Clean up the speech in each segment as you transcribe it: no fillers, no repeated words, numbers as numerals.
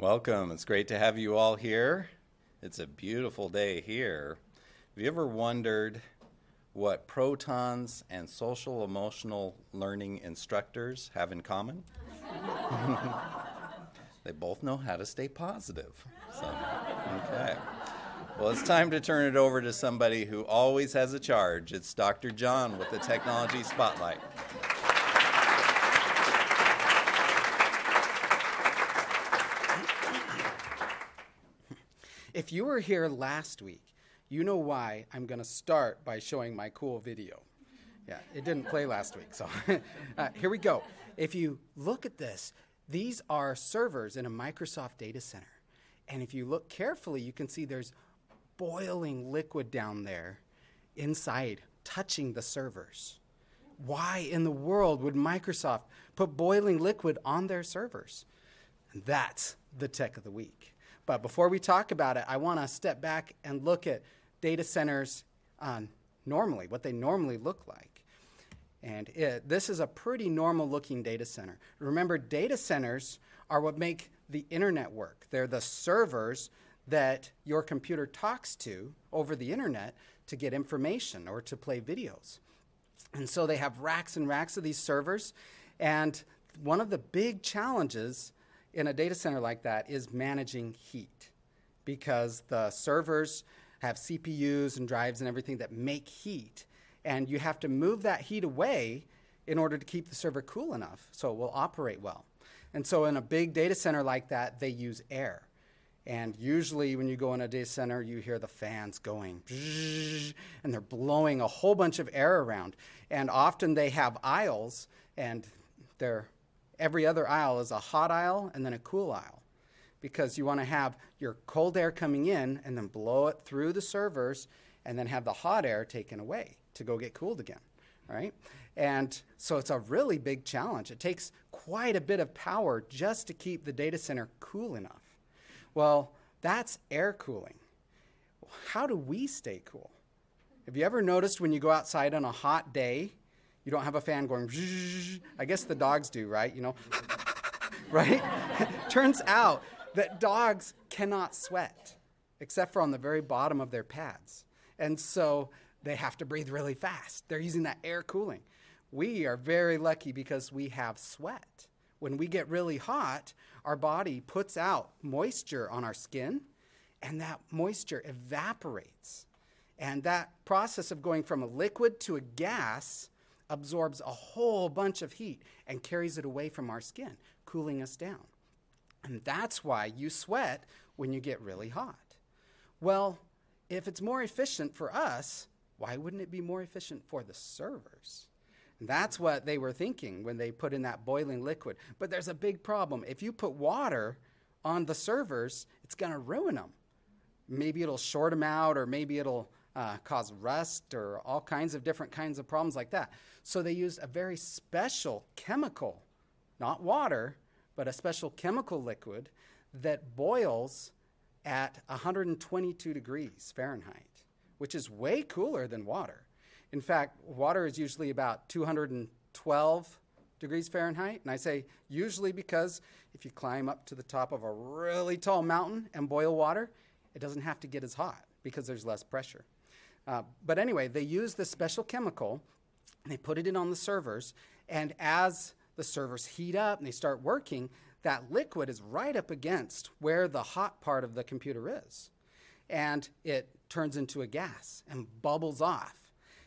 Welcome. It's great to have you all here. It's a beautiful day here. Have you ever wondered what protons and social emotional learning instructors have in common? They both know how to stay positive. So, okay. Well, it's time to turn it over to somebody who always has a charge. It's Dr. John with the Technology Spotlight. If you were here last week, you know why I'm going to start by showing my cool video. Yeah, it didn't play last week, so here we go. If you look at this, these are servers in a Microsoft data center. And if you look carefully, you can see there's boiling liquid down there inside, touching the servers. Why in the world would Microsoft put boiling liquid on their servers? And that's the tech of the week. But before we talk about it, I want to step back and look at data centers normally, what they normally look like. And this is a pretty normal-looking data center. Remember, data centers are what make the internet work. They're the servers that your computer talks to over the internet to get information or to play videos. And so they have racks and racks of these servers. And one of the big challenges in a data center like that is managing heat, because the servers have CPUs and drives and everything that make heat, and you have to move that heat away in order to keep the server cool enough so it will operate well. And so in a big data center like that, they use air. And usually when you go in a data center, you hear the fans going, and they're blowing a whole bunch of air around. And often they have aisles, and they're every other aisle is a hot aisle and then a cool aisle, because you want to have your cold air coming in and then blow it through the servers and then have the hot air taken away to go get cooled again, right? And so it's a really big challenge. It takes quite a bit of power just to keep the data center cool enough. Well, that's air cooling. How do we stay cool? Have you ever noticed when you go outside on a hot day, you don't have a fan going, zzzz. I guess the dogs do, right? You know, right? Turns out that dogs cannot sweat, except for on the very bottom of their pads. And so they have to breathe really fast. They're using that air cooling. We are very lucky because we have sweat. When we get really hot, our body puts out moisture on our skin, and that moisture evaporates. And that process of going from a liquid to a gas absorbs a whole bunch of heat and carries it away from our skin, cooling us down. And that's why you sweat when you get really hot. Well, if it's more efficient for us, why wouldn't it be more efficient for the servers? And that's what they were thinking when they put in that boiling liquid. But there's a big problem. If you put water on the servers, it's going to ruin them. Maybe it'll short them out, or maybe it'll cause rust or all kinds of different kinds of problems like that. So they used a very special chemical, not water, but a special chemical liquid that boils at 122 degrees Fahrenheit, which is way cooler than water. In fact, water is usually about 212 degrees Fahrenheit. And I say usually because if you climb up to the top of a really tall mountain and boil water, it doesn't have to get as hot because there's less pressure. But anyway, they use this special chemical, and they put it in on the servers, and as the servers heat up and they start working, that liquid is right up against where the hot part of the computer is. And it turns into a gas and bubbles off.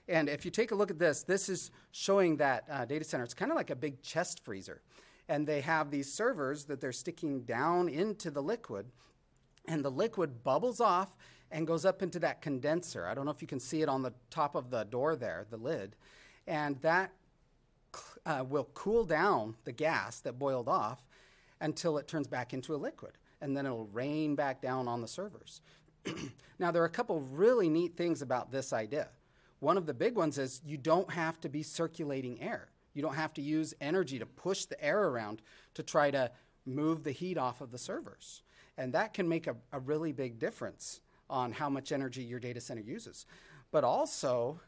And if you take a look at this, this is showing that data center. It's kind of like a big chest freezer. And they have these servers that they're sticking down into the liquid, and the liquid bubbles off and goes up into that condenser. I don't know if you can see it on the top of the door there, the lid. And that will cool down the gas that boiled off until it turns back into a liquid. And then it'll rain back down on the servers. Now, there are a couple really neat things about this idea. One of the big ones is you don't have to be circulating air. You don't have to use energy to push the air around to try to move the heat off of the servers. And that can make a really big difference on how much energy your data center uses. But also,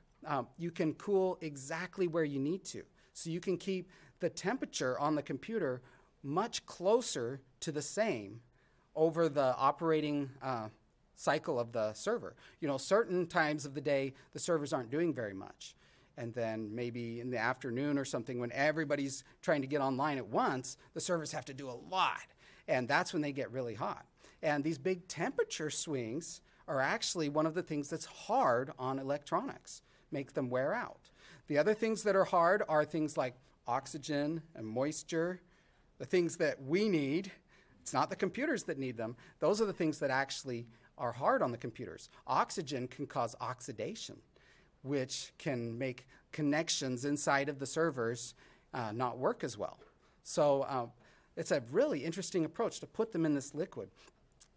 you can cool exactly where you need to. So you can keep the temperature on the computer much closer to the same over the operating cycle of the server. You know, certain times of the day, the servers aren't doing very much. And then maybe in the afternoon or something, when everybody's trying to get online at once, the servers have to do a lot. And that's when they get really hot. And these big temperature swings are actually one of the things that's hard on electronics, make them wear out. The other things that are hard are things like oxygen and moisture, the things that we need. It's not the computers that need them. Those are the things that actually are hard on the computers. Oxygen can cause oxidation, which can make connections inside of the servers not work as well. So it's a really interesting approach to put them in this liquid.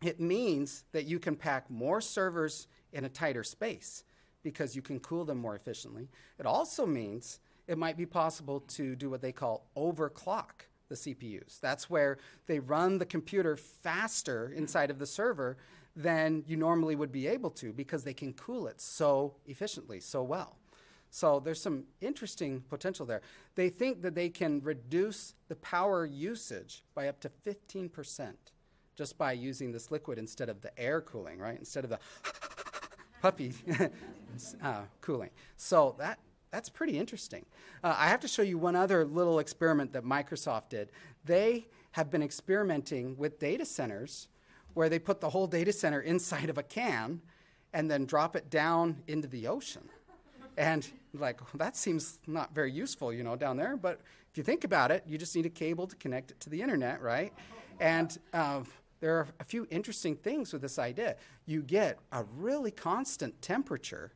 It means that you can pack more servers in a tighter space because you can cool them more efficiently. It also means it might be possible to do what they call overclock the CPUs. That's where they run the computer faster inside of the server than you normally would be able to because they can cool it so efficiently, so well. So there's some interesting potential there. They think that they can reduce the power usage by up to 15% just by using this liquid instead of the air cooling, right? Instead of the puppy cooling. So that's pretty interesting. I have to show you one other little experiment that Microsoft did. They have been experimenting with data centers where they put the whole data center inside of a can and then drop it down into the ocean. And like, well, that seems not very useful, you know, down there. But if you think about it, you just need a cable to connect it to the internet, right? And there are a few interesting things with this idea. You get a really constant temperature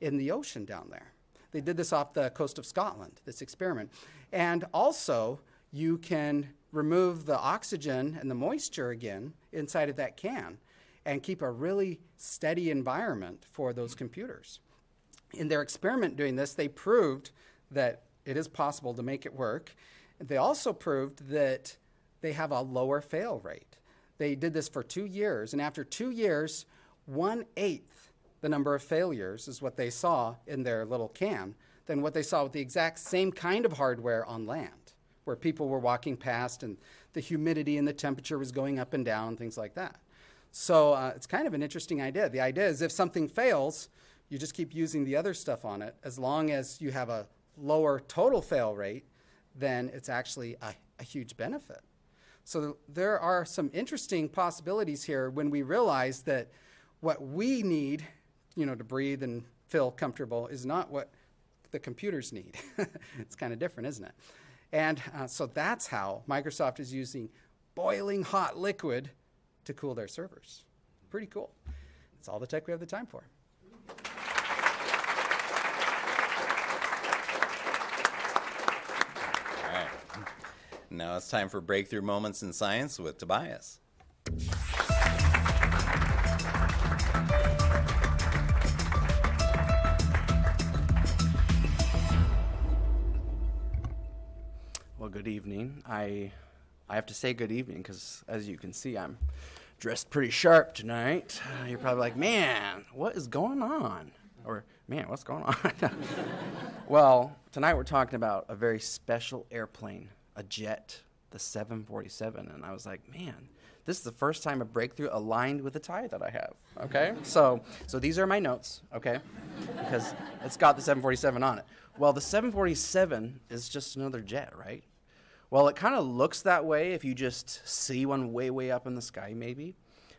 in the ocean down there. They did this off the coast of Scotland, this experiment. And also, you can remove the oxygen and the moisture again inside of that can and keep a really steady environment for those computers. In their experiment doing this, they proved that it is possible to make it work. They also proved that they have a lower fail rate. They did this for 2 years, and after 2 years, 1/8 the number of failures is what they saw in their little can than what they saw with the exact same kind of hardware on land, where people were walking past and the humidity and the temperature was going up and down, things like that. So it's kind of an interesting idea. The idea is if something fails, you just keep using the other stuff on it. As long as you have a lower total fail rate, then it's actually a huge benefit. So there are some interesting possibilities here when we realize that what we need, you know, to breathe and feel comfortable is not what the computers need. It's kind of different, isn't it? And so that's how Microsoft is using boiling hot liquid to cool their servers. Pretty cool. That's all the tech we have the time for. Now it's time for Breakthrough Moments in Science with Tobias. Well, good evening. I have to say good evening because, as you can see, I'm dressed pretty sharp tonight. You're probably like, man, what is going on? Or, man, what's going on? Well, tonight we're talking about a very special airplane. A jet, the 747, and I was like, man, this is the first time a breakthrough aligned with the tie that I have, okay? So these are my notes, okay? Because it's got the 747 on it. Well, the 747 is just another jet, right? Well, it kind of looks that way if you just see one way, way up in the sky, maybe.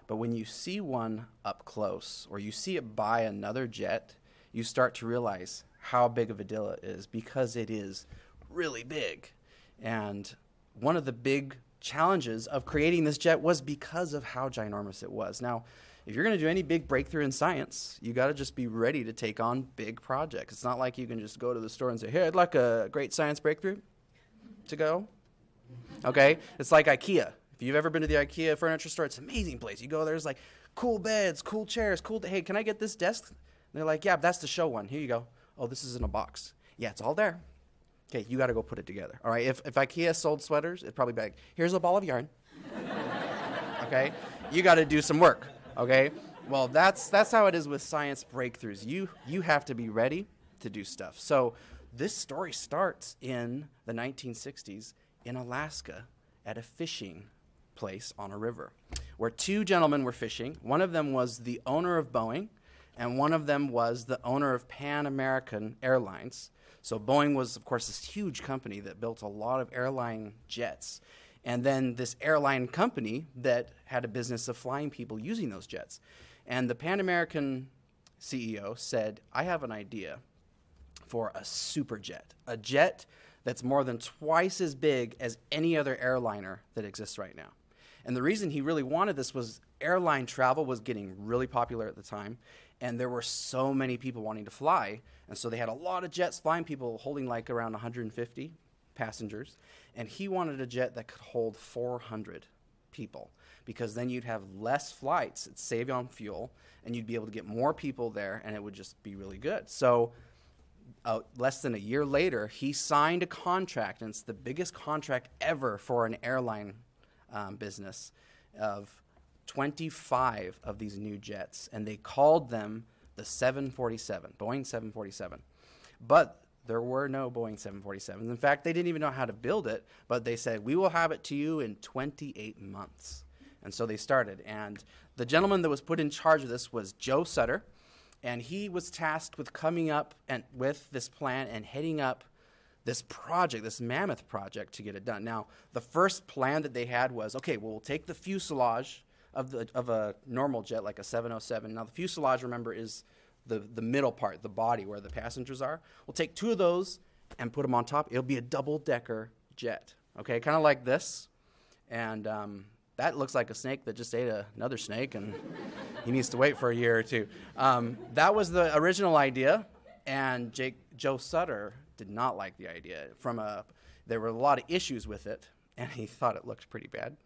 But when you see one up close, or you see it by another jet, you start to realize how big of a deal it is because it is really big. And one of the big challenges of creating this jet was because of how ginormous it was. Now, if you're going to do any big breakthrough in science, you got to just be ready to take on big projects. It's not like you can just go to the store and say, hey, I'd like a great science breakthrough to go. Okay? It's like IKEA. If you've ever been to the IKEA furniture store, it's an amazing place. You go there, there's like cool beds, cool chairs, cool, hey, can I get this desk? And they're like, yeah, but that's the show one. Here you go. Oh, this is in a box. Yeah, it's all there. Okay, you got to go put it together, all right? If IKEA sold sweaters, it'd probably be like, here's a ball of yarn, okay? You got to do some work, okay? Well, that's how it is with science breakthroughs. You have to be ready to do stuff. So this story starts in the 1960s in Alaska at a fishing place on a river. where two gentlemen were fishing. One of them was the owner of Boeing, and one of them was the owner of Pan American Airlines. So Boeing was, of course, this huge company that built a lot of airline jets. And then this airline company that had a business of flying people using those jets. And the Pan American CEO said, I have an idea for a superjet, a jet that's more than twice as big as any other airliner that exists right now. And the reason he really wanted this was airline travel was getting really popular at the time, and there were so many people wanting to fly, and so they had a lot of jets flying people, holding like around 150 passengers, and he wanted a jet that could hold 400 people, because then you'd have less flights, it'd save on fuel, and you'd be able to get more people there, and it would just be really good. So less than a year later, he signed a contract, and it's the biggest contract ever for an airline business, of 25 of these new jets, and they called them the 747, Boeing 747. But there were no Boeing 747s. In fact, they didn't even know how to build it, but they said, we will have it to you in 28 months. And so they started. And the gentleman that was put in charge of this was Joe Sutter, and he was tasked with coming up and with this plan and heading up this project, this mammoth project, to get it done. Now, the first plan that they had was, okay, well, we'll take the fuselage of a normal jet, like a 707. Now, the fuselage, remember, is the middle part, the body where the passengers are. We'll take two of those and put them on top. It'll be a double-decker jet, okay, kind of like this. And that looks like a snake that just ate another snake, and he needs to wait for a year or two. That was the original idea, and Joe Sutter did not like the idea. There were a lot of issues with it, and he thought it looked pretty bad.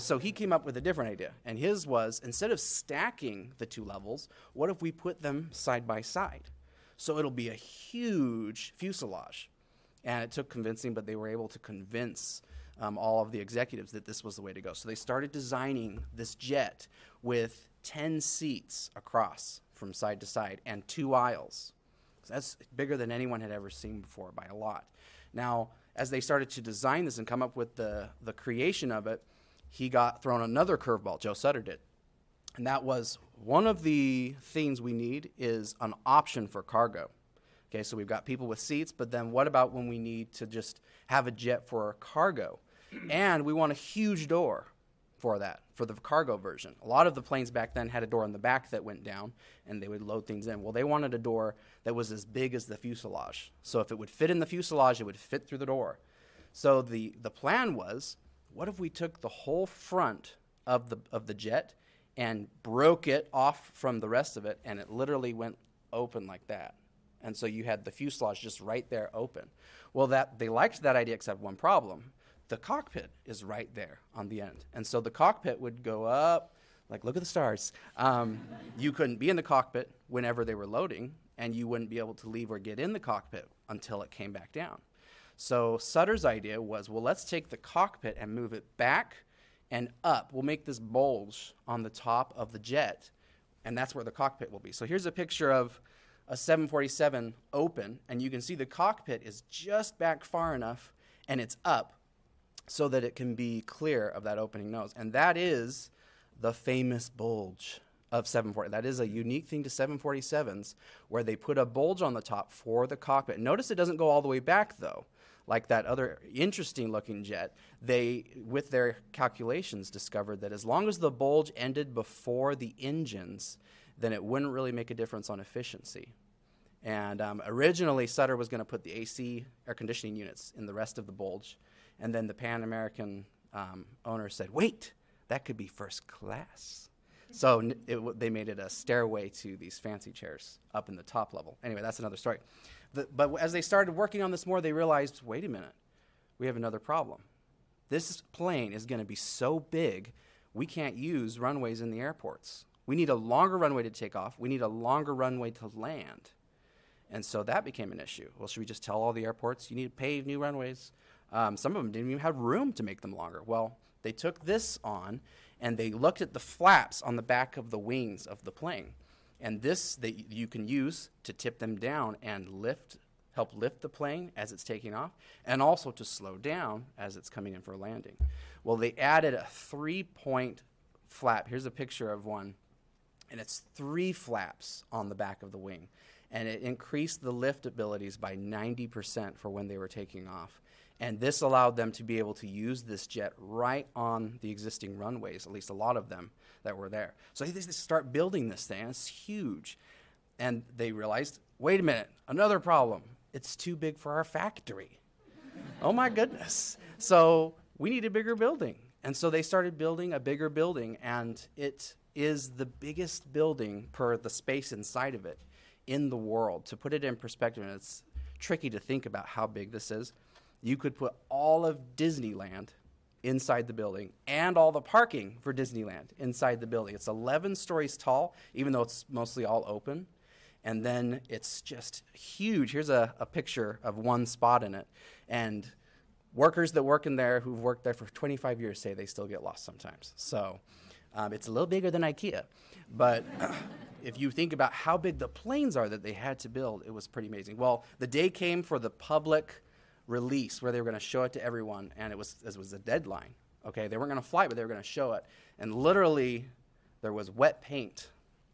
So he came up with a different idea, and his was, instead of stacking the two levels, what if we put them side by side? So it'll be a huge fuselage. And it took convincing, but they were able to convince all of the executives that this was the way to go. So they started designing this jet with 10 seats across from side to side and two aisles. That's bigger than anyone had ever seen before by a lot. Now, as they started to design this and come up with the creation of it, he got thrown another curveball, Joe Sutter did. And that was, one of the things we need is an option for cargo. Okay, so we've got people with seats, but then what about when we need to just have a jet for cargo? And we want a huge door for that, for the cargo version. A lot of the planes back then had a door in the back that went down, and they would load things in. Well, they wanted a door that was as big as the fuselage. So if it would fit in the fuselage, it would fit through the door. So the plan was, what if we took the whole front of the jet and broke it off from the rest of it, and it literally went open like that. And so you had the fuselage just right there open. Well, they liked that idea, except one problem. The cockpit is right there on the end. And so the cockpit would go up, like, look at the stars. You couldn't be in the cockpit whenever they were loading, and you wouldn't be able to leave or get in the cockpit until it came back down. So Sutter's idea was, well, let's take the cockpit and move it back and up. We'll make this bulge on the top of the jet, and that's where the cockpit will be. So here's a picture of a 747 open, and you can see the cockpit is just back far enough, and it's up, so that it can be clear of that opening nose. And that is the famous bulge of 747. That is a unique thing to 747s, where they put a bulge on the top for the cockpit. Notice it doesn't go all the way back, though. Like that other interesting-looking jet, they, with their calculations, discovered that as long as the bulge ended before the engines, then it wouldn't really make a difference on efficiency. And originally, Sutter was going to put the AC air conditioning units in the rest of the bulge. And then the Pan American owner said, wait, that could be first class. So they made it a stairway to these fancy chairs up in the top level. Anyway, that's another story. But as they started working on this more, they realized, wait a minute, we have another problem. This plane is going to be so big, we can't use runways in the airports. We need a longer runway to take off. We need a longer runway to land. And so that became an issue. Well, should we just tell all the airports, you need to pave new runways? Some of them didn't even have room to make them longer. Well, they took this on, and they looked at the flaps on the back of the wings of the plane. And this that you can use to tip them down and help lift the plane as it's taking off, and also to slow down as it's coming in for landing. Well, they added a 3.5 flap. Here's a picture of one, and it's 3 flaps on the back of the wing, and it increased the lift abilities by 90% for when they were taking off. And this allowed them to be able to use this jet right on the existing runways, at least a lot of them that were there. So they start building this thing, and it's huge. And they realized, wait a minute, another problem. It's too big for our factory. Oh my goodness. So we need a bigger building. And so they started building a bigger building, and it is the biggest building per the space inside of it in the world. To put it in perspective, and it's tricky to think about how big this is, you could put all of Disneyland inside the building and all the parking for Disneyland inside the building. It's 11 stories tall, even though it's mostly all open. And then it's just huge. Here's a picture of one spot in it. And workers that work in there who've worked there for 25 years say they still get lost sometimes. So it's a little bigger than IKEA. But if you think about how big the planes are that they had to build, it was pretty amazing. Well, the day came for the public release where they were going to show it to everyone, and it was a deadline. Okay, they weren't going to fly it, but they were going to show it. And literally, there was wet paint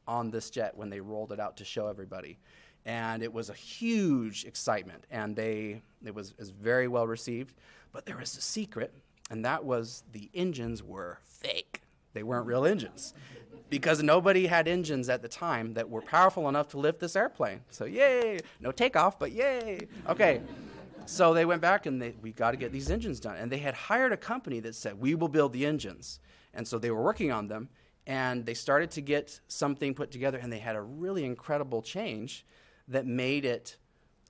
on this jet when they rolled it out to show everybody, and it was a huge excitement. And it was very well received. But there was a secret, and that was the engines were fake. They weren't real engines because nobody had engines at the time that were powerful enough to lift this airplane. So yay, no takeoff, but yay. Okay. So they went back and we got to get these engines done. And they had hired a company that said, we will build the engines. And so they were working on them, and they started to get something put together, and they had a really incredible change that made it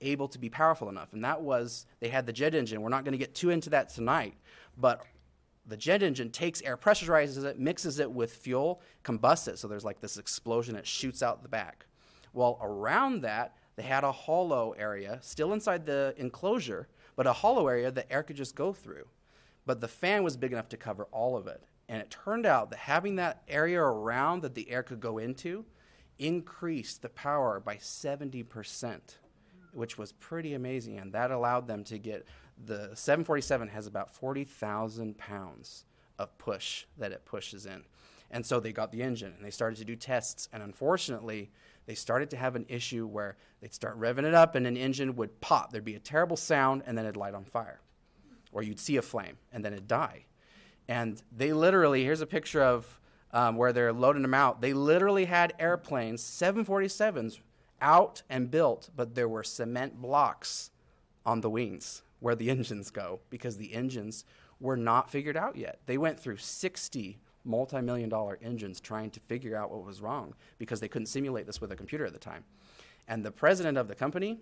able to be powerful enough. And that was, they had the jet engine. We're not going to get too into that tonight, but the jet engine takes air, pressurizes it, mixes it with fuel, combusts it. So there's like this explosion. It shoots out the back. Well, around that, they had a hollow area, still inside the enclosure, but a hollow area that air could just go through. But the fan was big enough to cover all of it. And it turned out that having that area around that the air could go into increased the power by 70%, which was pretty amazing. And that allowed them to get, the 747 has about 40,000 pounds of push that it pushes in. And so they got the engine, and they started to do tests. And unfortunately, they started to have an issue where they'd start revving it up, and an engine would pop. There'd be a terrible sound, and then it'd light on fire. Or you'd see a flame, and then it'd die. And they literally, here's a picture of where they're loading them out. They literally had airplanes, 747s, out and built, but there were cement blocks on the wings where the engines go because the engines were not figured out yet. They went through 60 multi-million-dollar engines trying to figure out what was wrong because they couldn't simulate this with a computer at the time. And the president of the company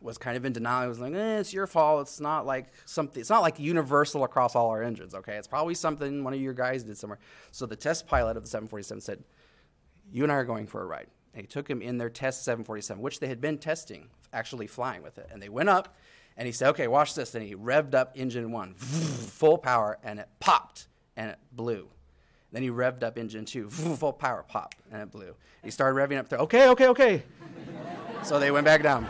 was kind of in denial. He was like, it's your fault. It's not like something. It's not like universal across all our engines, okay? It's probably something one of your guys did somewhere. So the test pilot of the 747 said, you and I are going for a ride. And he took him in their test 747, which they had been testing, actually flying with it. And they went up, and he said, okay, watch this. And he revved up engine 1, full power, and it popped, and it blew. Then he revved up engine 2, full power, pop, and it blew. He started revving up, okay. So they went back down.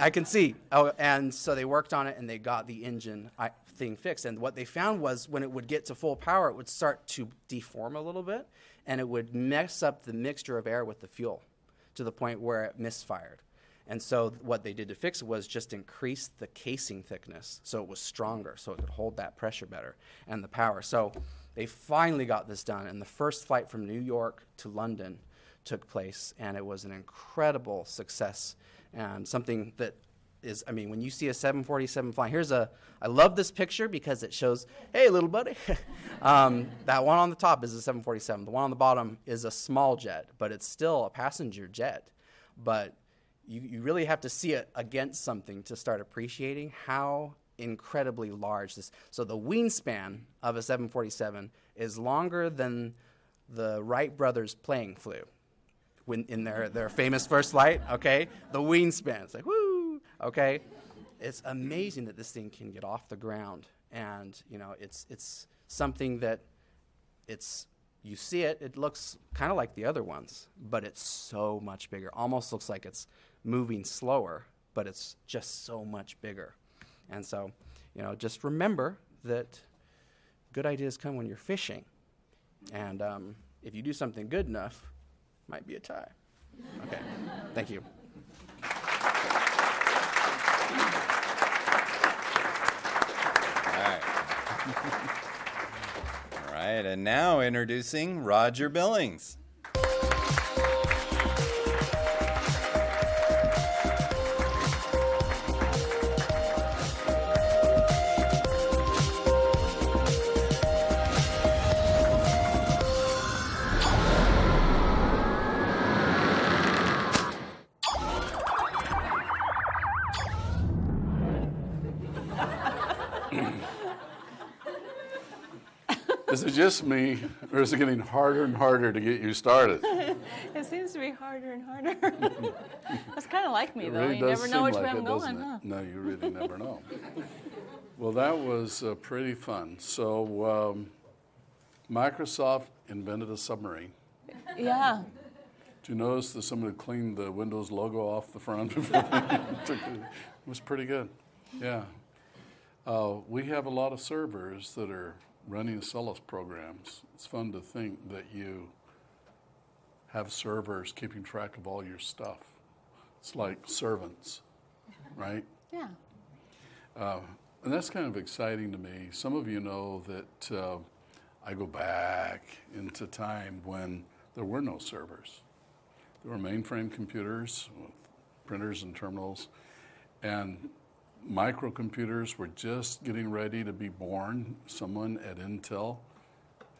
I can see. Oh, and so they worked on it, and they got the engine thing fixed. And what they found was when it would get to full power, it would start to deform a little bit, and it would mess up the mixture of air with the fuel to the point where it misfired. And so what they did to fix it was just increase the casing thickness so it was stronger, so it could hold that pressure better and the power. So they finally got this done, and the first flight from New York to London took place, and it was an incredible success and something that is, I mean, when you see a 747 flying, I love this picture because it shows, hey, little buddy. That one on the top is a 747. The one on the bottom is a small jet, but it's still a passenger jet. But you really have to see it against something to start appreciating how incredibly large this. So the wingspan of a 747 is longer than the Wright brothers' plane flew when in their famous first flight. Okay, the wingspan. It's like woo. Okay, it's amazing that this thing can get off the ground, and you know it's something that it's. You see it. It looks kind of like the other ones, but it's so much bigger. Almost looks like it's moving slower, but it's just so much bigger. And so, you know, just remember that good ideas come when you're fishing. And if you do something good enough, it might be a tie. Okay, thank you. All right, and now introducing Roger Billings. Is it just me, or is it getting harder and harder to get you started? It seems to be harder and harder. It's kind of like me, though. You never know which way I'm going, huh? No, you really never know. Well, that was pretty fun. So Microsoft invented a submarine. Yeah. Did you notice that somebody cleaned the Windows logo off the front before they took it? It was pretty good. Yeah. We have a lot of servers that are running Celus programs. It's fun to think that you have servers keeping track of all your stuff. It's like servants, right? Yeah. And that's kind of exciting to me. Some of you know that I go back into time when there were no servers. There were mainframe computers with printers and terminals, and microcomputers were just getting ready to be born. Someone at Intel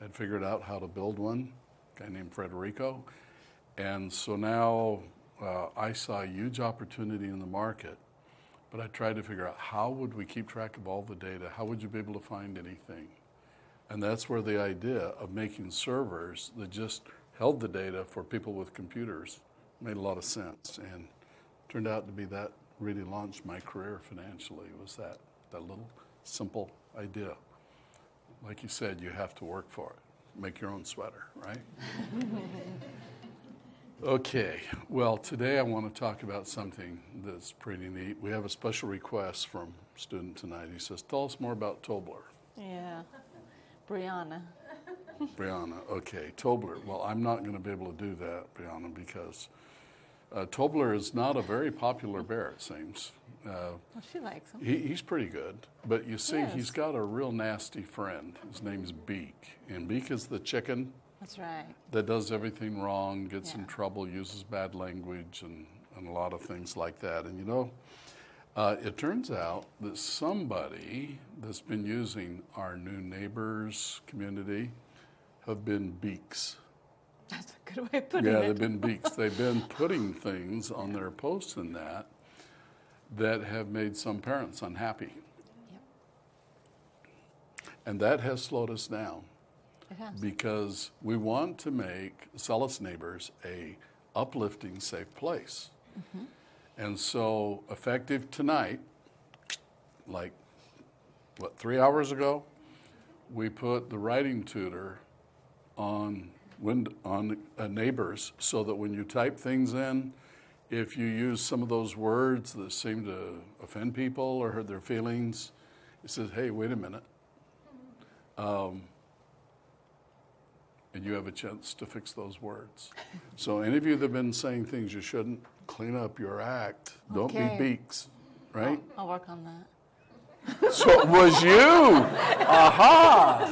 had figured out how to build one, a guy named Federico. And so now I saw a huge opportunity in the market, but I tried to figure out how would we keep track of all the data? How would you be able to find anything? And that's where the idea of making servers that just held the data for people with computers made a lot of sense, and turned out to be that really launched my career financially, was that little simple idea. Like you said, you have to work for it. Make your own sweater, right? Okay, well, today I want to talk about something that's pretty neat. We have a special request from a student tonight. He says, tell us more about Tobler. Yeah, Brianna. Brianna, okay, Tobler. Well, I'm not going to be able to do that, Brianna, because Tobler is not a very popular bear, it seems. Well, she likes him. He's pretty good. But you see, he's got a real nasty friend. His name's Beak. And Beak is the chicken. That's right. That does everything wrong, gets in trouble, uses bad language, and a lot of things like that. And, you know, it turns out that somebody that's been using our new neighbors community have been Beaks. That's a good way of putting it. Yeah, they've been Beaks. They've been putting things on their posts and that have made some parents unhappy. Yep. And that has slowed us down. It has. Because we want to make Celus Neighbors a uplifting, safe place. Mm-hmm. And so effective tonight, like, 3 hours ago, we put the writing tutor on neighbors, so that when you type things in, if you use some of those words that seem to offend people or hurt their feelings, it says, hey, wait a minute. And you have a chance to fix those words. So any of you that have been saying things you shouldn't, clean up your act. Okay. Don't be Beaks, right? I'll work on that. So it was you. Aha.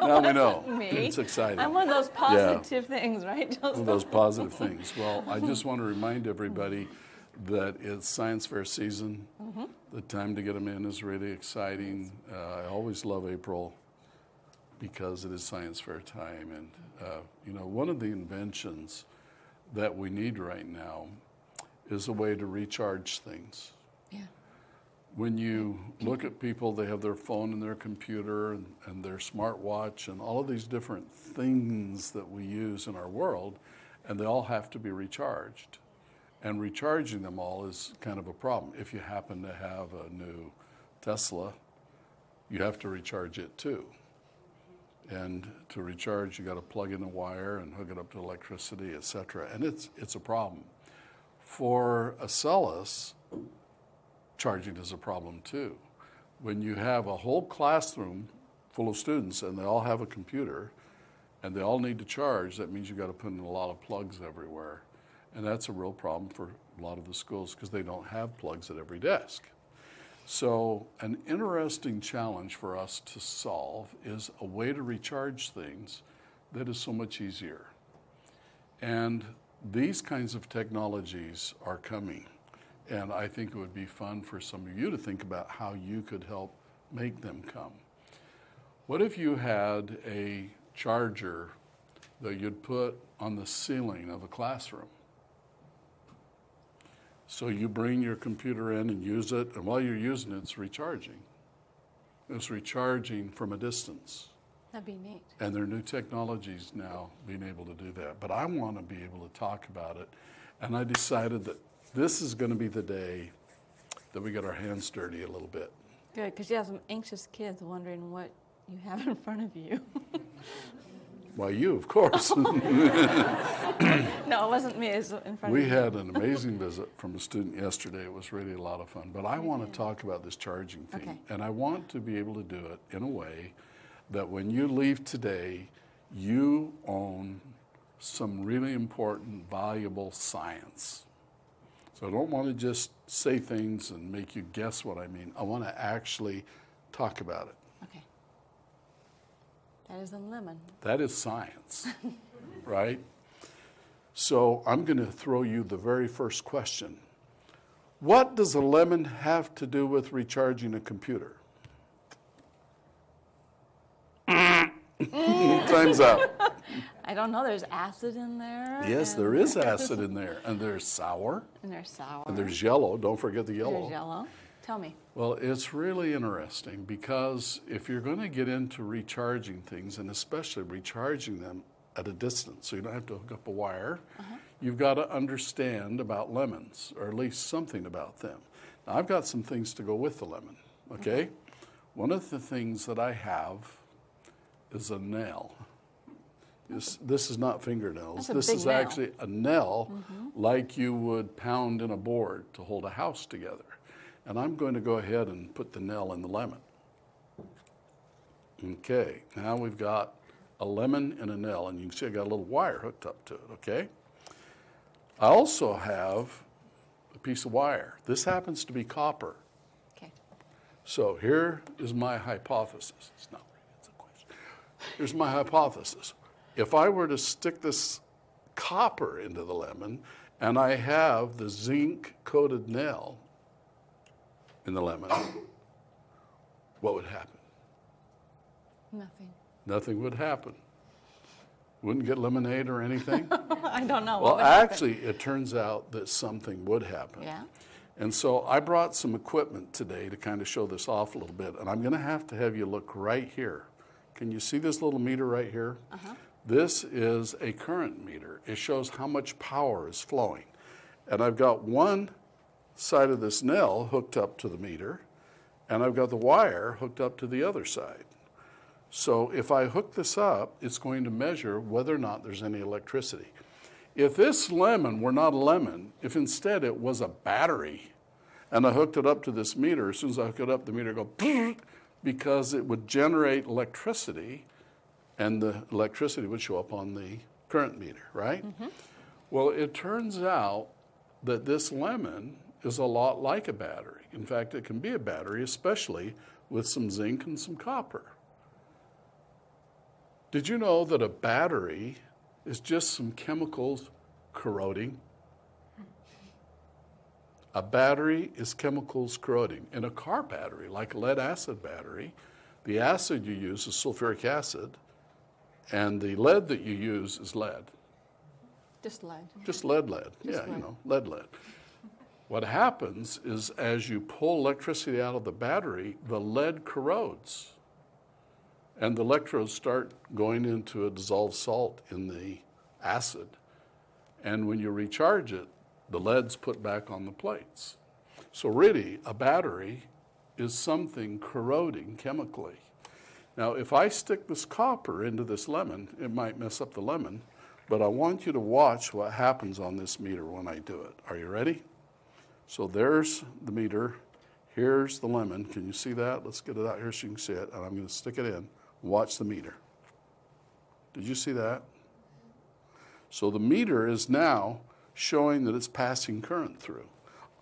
Now we know. Me. It's exciting. I'm one of those positive things, right? Just one of those positive things. Well, I just want to remind everybody that it's science fair season. Mm-hmm. The time to get them in is really exciting. I always love April because it is science fair time. And, you know, one of the inventions that we need right now is a way to recharge things. Yeah. When you look at people, they have their phone and their computer and their smartwatch and all of these different things that we use in our world, and they all have to be recharged. And recharging them all is kind of a problem. If you happen to have a new Tesla, you have to recharge it too. And to recharge, you got to plug in a wire and hook it up to electricity, et cetera. And it's a problem. For a Celus, charging is a problem too. When you have a whole classroom full of students and they all have a computer, and they all need to charge, that means you've got to put in a lot of plugs everywhere. And that's a real problem for a lot of the schools because they don't have plugs at every desk. So an interesting challenge for us to solve is a way to recharge things that is so much easier. And these kinds of technologies are coming. And I think it would be fun for some of you to think about how you could help make them come. What if you had a charger that you'd put on the ceiling of a classroom? So you bring your computer in and use it, and while you're using it, it's recharging. It's recharging from a distance. That'd be neat. And there are new technologies now being able to do that. But I want to be able to talk about it, and I decided that this is going to be the day that we get our hands dirty a little bit. Good, because you have some anxious kids wondering what you have in front of you. Why, you, of course. No, it wasn't me. It was in front of you. We had an amazing visit from a student yesterday. It was really a lot of fun. But I want to talk about this charging thing. Okay. And I want to be able to do it in a way that when you leave today, you own some really important, valuable science. So I don't want to just say things and make you guess what I mean. I want to actually talk about it. Okay. That is a lemon. That is science, right? So I'm going to throw you the very first question. What does a lemon have to do with recharging a computer? Time's up. I don't know. There's acid in there. Yes, there is acid in there. And they're sour. And they're sour. And there's yellow. Don't forget the yellow. There's yellow. Tell me. Well, it's really interesting because if you're going to get into recharging things, and especially recharging them at a distance, so you don't have to hook up a wire, you've got to understand about lemons, or at least something about them. Now, I've got some things to go with the lemon, okay? One of the things that I have is a nail. This is not fingernails. This is nail. Actually a nail like you would pound in a board to hold a house together. And I'm going to go ahead and put the nail in the lemon. Okay, now we've got a lemon and a nail, and you can see I got a little wire hooked up to it, okay? I also have a piece of wire. This happens to be copper. Okay. So here is my hypothesis. It's not really, it's a question. Here's my hypothesis. If I were to stick this copper into the lemon, and I have the zinc-coated nail in the lemon, what would happen? Nothing. Nothing would happen. Wouldn't get lemonade or anything? I don't know. Well, actually, it turns out that something would happen. Yeah. And so I brought some equipment today to kind of show this off a little bit, and I'm going to have you look right here. Can you see this little meter right here? This is a current meter. It shows how much power is flowing. And I've got one side of this nail hooked up to the meter, and I've got the wire hooked up to the other side. So if I hook this up, it's going to measure whether or not there's any electricity. If this lemon were not a lemon, if instead it was a battery, and I hooked it up to this meter, as soon as I hook it up, the meter would go, because it would generate electricity, and the electricity would show up on the current meter, right? Well, it turns out that this lemon is a lot like a battery. In fact, it can be a battery, especially with some zinc and some copper. Did you know that a battery is just some chemicals corroding? A battery is chemicals corroding. In a car battery, like a lead acid battery, the acid you use is sulfuric acid, and the lead that you use is lead. Just lead. Just lead. Just lead. You know, lead. What happens is as you pull electricity out of the battery, the lead corrodes. And the electrodes start going into a dissolved salt in the acid. And when you recharge it, the lead's put back on the plates. So really, a battery is something corroding chemically. Now, if I stick this copper into this lemon, it might mess up the lemon, but I want you to watch what happens on this meter when I do it. Are you ready? So there's the meter, here's the lemon. Can you see that? Let's get it out here so you can see it, and I'm going to stick it in. Watch the meter. Did you see that? So the meter is now showing that it's passing current through.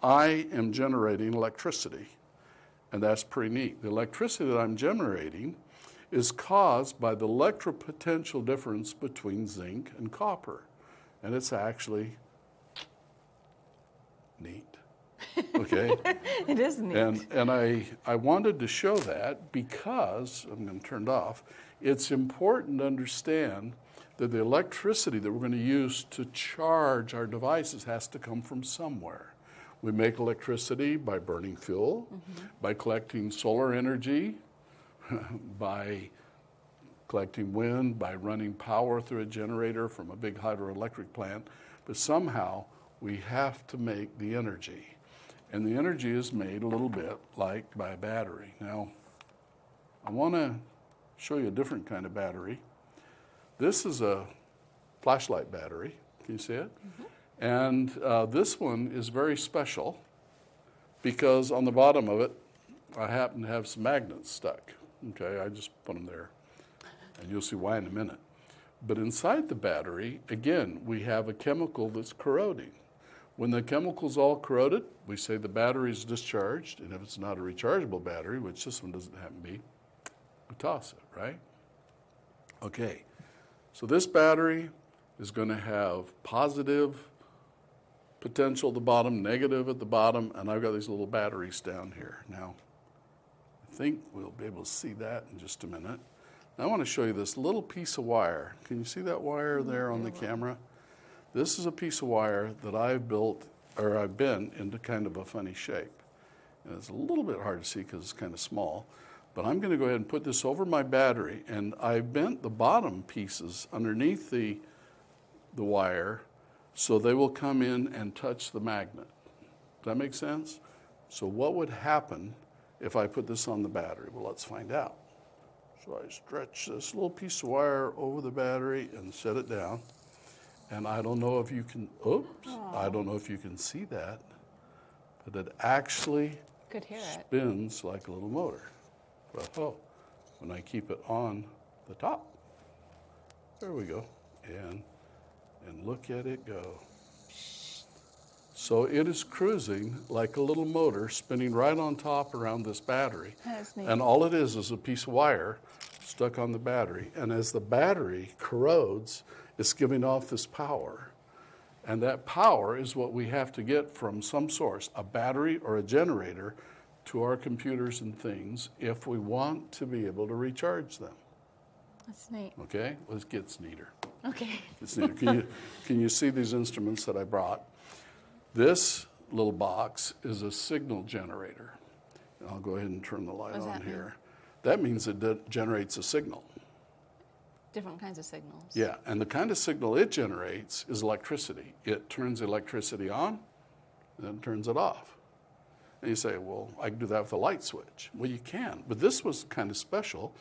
I am generating electricity, and that's pretty neat. The electricity that I'm generating is caused by the electropotential difference between zinc and copper, and it's actually neat. Okay? It is neat. And I wanted to show that because, I'm going to turn it off, it's important to understand that the electricity that we're going to use to charge our devices has to come from somewhere. We make electricity by burning fuel, by collecting solar energy, by collecting wind, by running power through a generator from a big hydroelectric plant. But somehow we have to make the energy. And the energy is made a little bit like by a battery. Now, I want to show you a different kind of battery. This is a flashlight battery. Can you see it? Mm-hmm. And this one is very special because on the bottom of it, I happen to have some magnets stuck. Okay, I just put them there. And you'll see why in a minute. But inside the battery, again, we have a chemical that's corroding. When the chemical's all corroded, we say the battery's discharged, and if it's not a rechargeable battery, which this one doesn't happen to be, we toss it, right? Okay, so this battery is going to have positive potential at the bottom, negative at the bottom, and I've got these little batteries down here. Now, I think we'll be able to see that in just a minute. Now, I want to show you this little piece of wire. Can you see that wire there on the camera? This is a piece of wire that I've built, or I've bent into kind of a funny shape. And it's a little bit hard to see because it's kind of small, but I'm going to go ahead and put this over my battery, and I've bent the bottom pieces underneath the wire so they will come in and touch the magnet. Does that make sense? So what would happen if I put this on the battery? Well, let's find out. So I stretch this little piece of wire over the battery and set it down. And I don't know if you can, oops, aww. I don't know if you can see that, but it actually spins like a little motor. Well, oh, when I keep it on the top, there we go. And look at it go. So it is cruising like a little motor spinning right on top around this battery. That's neat. And all it is a piece of wire stuck on the battery. And as the battery corrodes, it's giving off this power, and that power is what we have to get from some source, a battery or a generator, to our computers and things if we want to be able to recharge them. That's neat. Okay, well, it gets neater. Okay. It's neater. Can you see these instruments that I brought? This little box is a signal generator. And I'll go ahead and turn the light on here. That means it generates a signal. Different kinds of signals. Yeah, and the kind of signal it generates is electricity. It turns electricity on, and then turns it off. And you say, well, I can do that with a light switch. Well, you can, but this was kind of special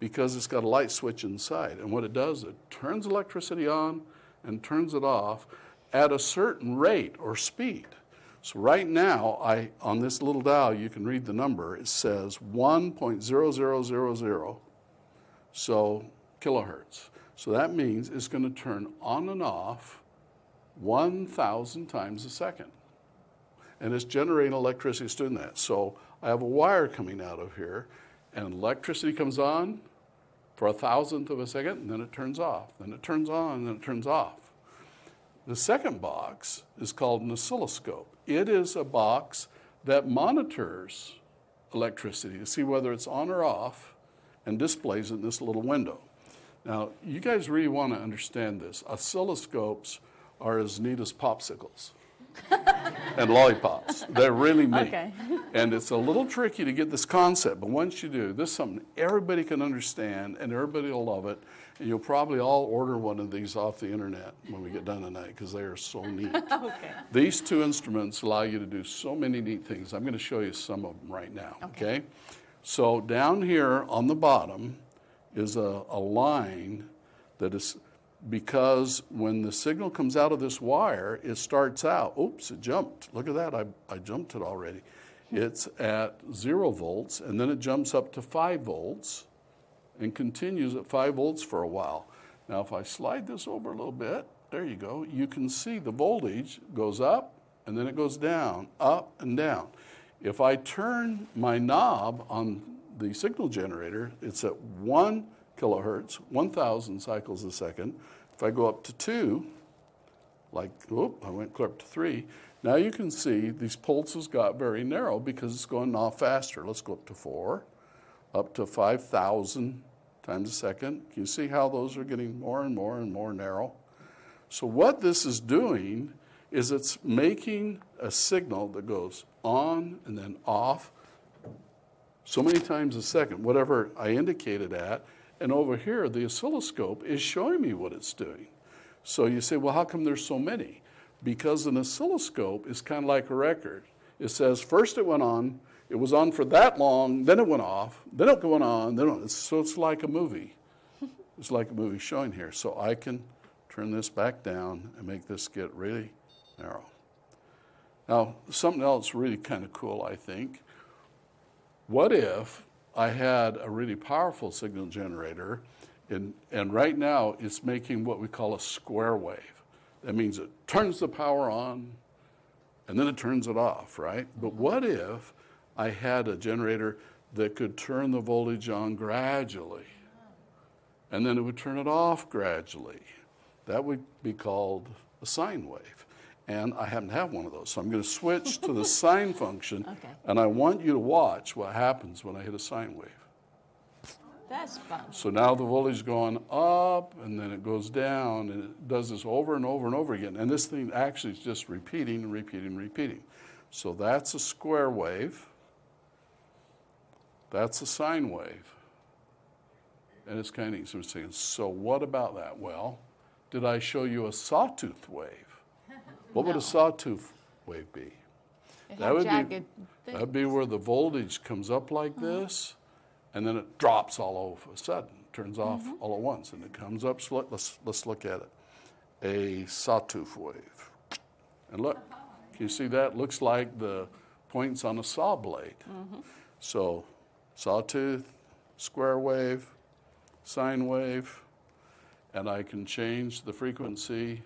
because it's got a light switch inside. And what it does, it turns electricity on and turns it off at a certain rate or speed. So right now, on this little dial, you can read the number. It says 1.0000. So kilohertz. So that means it's going to turn on and off 1,000 times a second. And it's generating electricity, it's doing that. So I have a wire coming out of here, and electricity comes on for 1,000th of a second, and then it turns off. Then it turns on, and then it turns off. The second box is called an oscilloscope. It is a box that monitors electricity to see whether it's on or off and displays it in this little window. Now, you guys really want to understand this. Oscilloscopes are as neat as popsicles and lollipops. They're really neat. Okay. And it's a little tricky to get this concept, but once you do, this is something everybody can understand, and everybody will love it, and you'll probably all order one of these off the internet when we get done tonight because they are so neat. Okay. These two instruments allow you to do so many neat things. I'm going to show you some of them right now. Okay? So down here on the bottom is a line that is, because when the signal comes out of this wire, it starts out, oops, it jumped. Look at that, I jumped it already. It's at 0 volts, and then it jumps up to 5 volts and continues at 5 volts for a while. Now, if I slide this over a little bit, there you go. You can see the voltage goes up, and then it goes down, up and down. If I turn my knob on the signal generator, it's at 1 kilohertz, 1,000 cycles a second. If I go up to 2, like, I went clear up to 3. Now you can see these pulses got very narrow because it's going off faster. Let's go up to 4, up to 5,000 times a second. You see how those are getting more and more and more narrow? So what this is doing is it's making a signal that goes on and then off so many times a second, whatever I indicated at. And over here, the oscilloscope is showing me what it's doing. So you say, well, how come there's so many? Because an oscilloscope is kind of like a record. It says first it went on, it was on for that long, then it went off, then it went on, then it went on. So it's like a movie. It's like a movie showing here. So I can turn this back down and make this get really narrow. Now, something else really kind of cool, I think. What if I had a really powerful signal generator, and right now it's making what we call a square wave? That means it turns the power on, and then it turns it off, right? But what if I had a generator that could turn the voltage on gradually, and then it would turn it off gradually? That would be called a sine wave. And I happen to have one of those. So I'm going to switch to the sine function, and I want you to watch what happens when I hit a sine wave. That's fun. So now the voltage is going up, and then it goes down, and it does this over and over and over again. And this thing actually is just repeating and repeating and repeating. So that's a square wave. That's a sine wave. And it's kind of interesting. So what about that? Well, did I show you a sawtooth wave? What would a sawtooth wave be? That would be where the voltage comes up like this, and then it drops all of a sudden, turns off all at once, and it comes up slow. Let's look at it. A sawtooth wave. And look, can you see that? Looks like the points on a saw blade. So sawtooth, square wave, sine wave, and I can change the frequency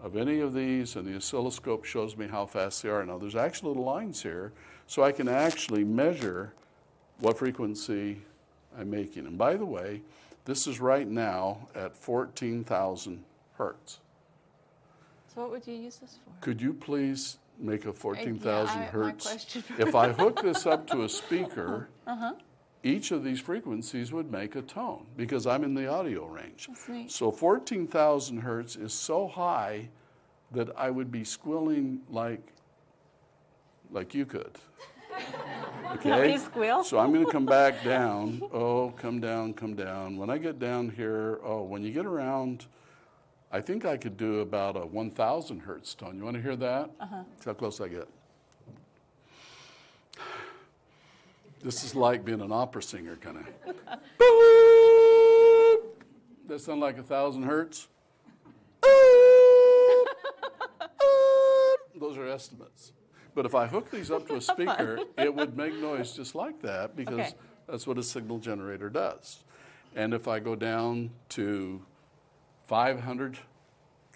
of any of these, and the oscilloscope shows me how fast they are. Now, there's actually little lines here, so I can actually measure what frequency I'm making. And by the way, this is right now at 14,000 hertz. So what would you use this for? Could you please make a 14,000 hertz? If I hook this up to a speaker, each of these frequencies would make a tone because I'm in the audio range. So 14,000 hertz is so high that I would be squealing like you could. Okay? Squeal? So I'm going to come back down. Oh, come down, come down. When I get down here, when you get around, I think I could do about a 1,000 hertz tone. You want to hear that? That's how close I get. This is like being an opera singer, kind of. That sound like 1,000 hertz? Those are estimates. But if I hook these up to a speaker, it would make noise just like that because that's what a signal generator does. And if I go down to 500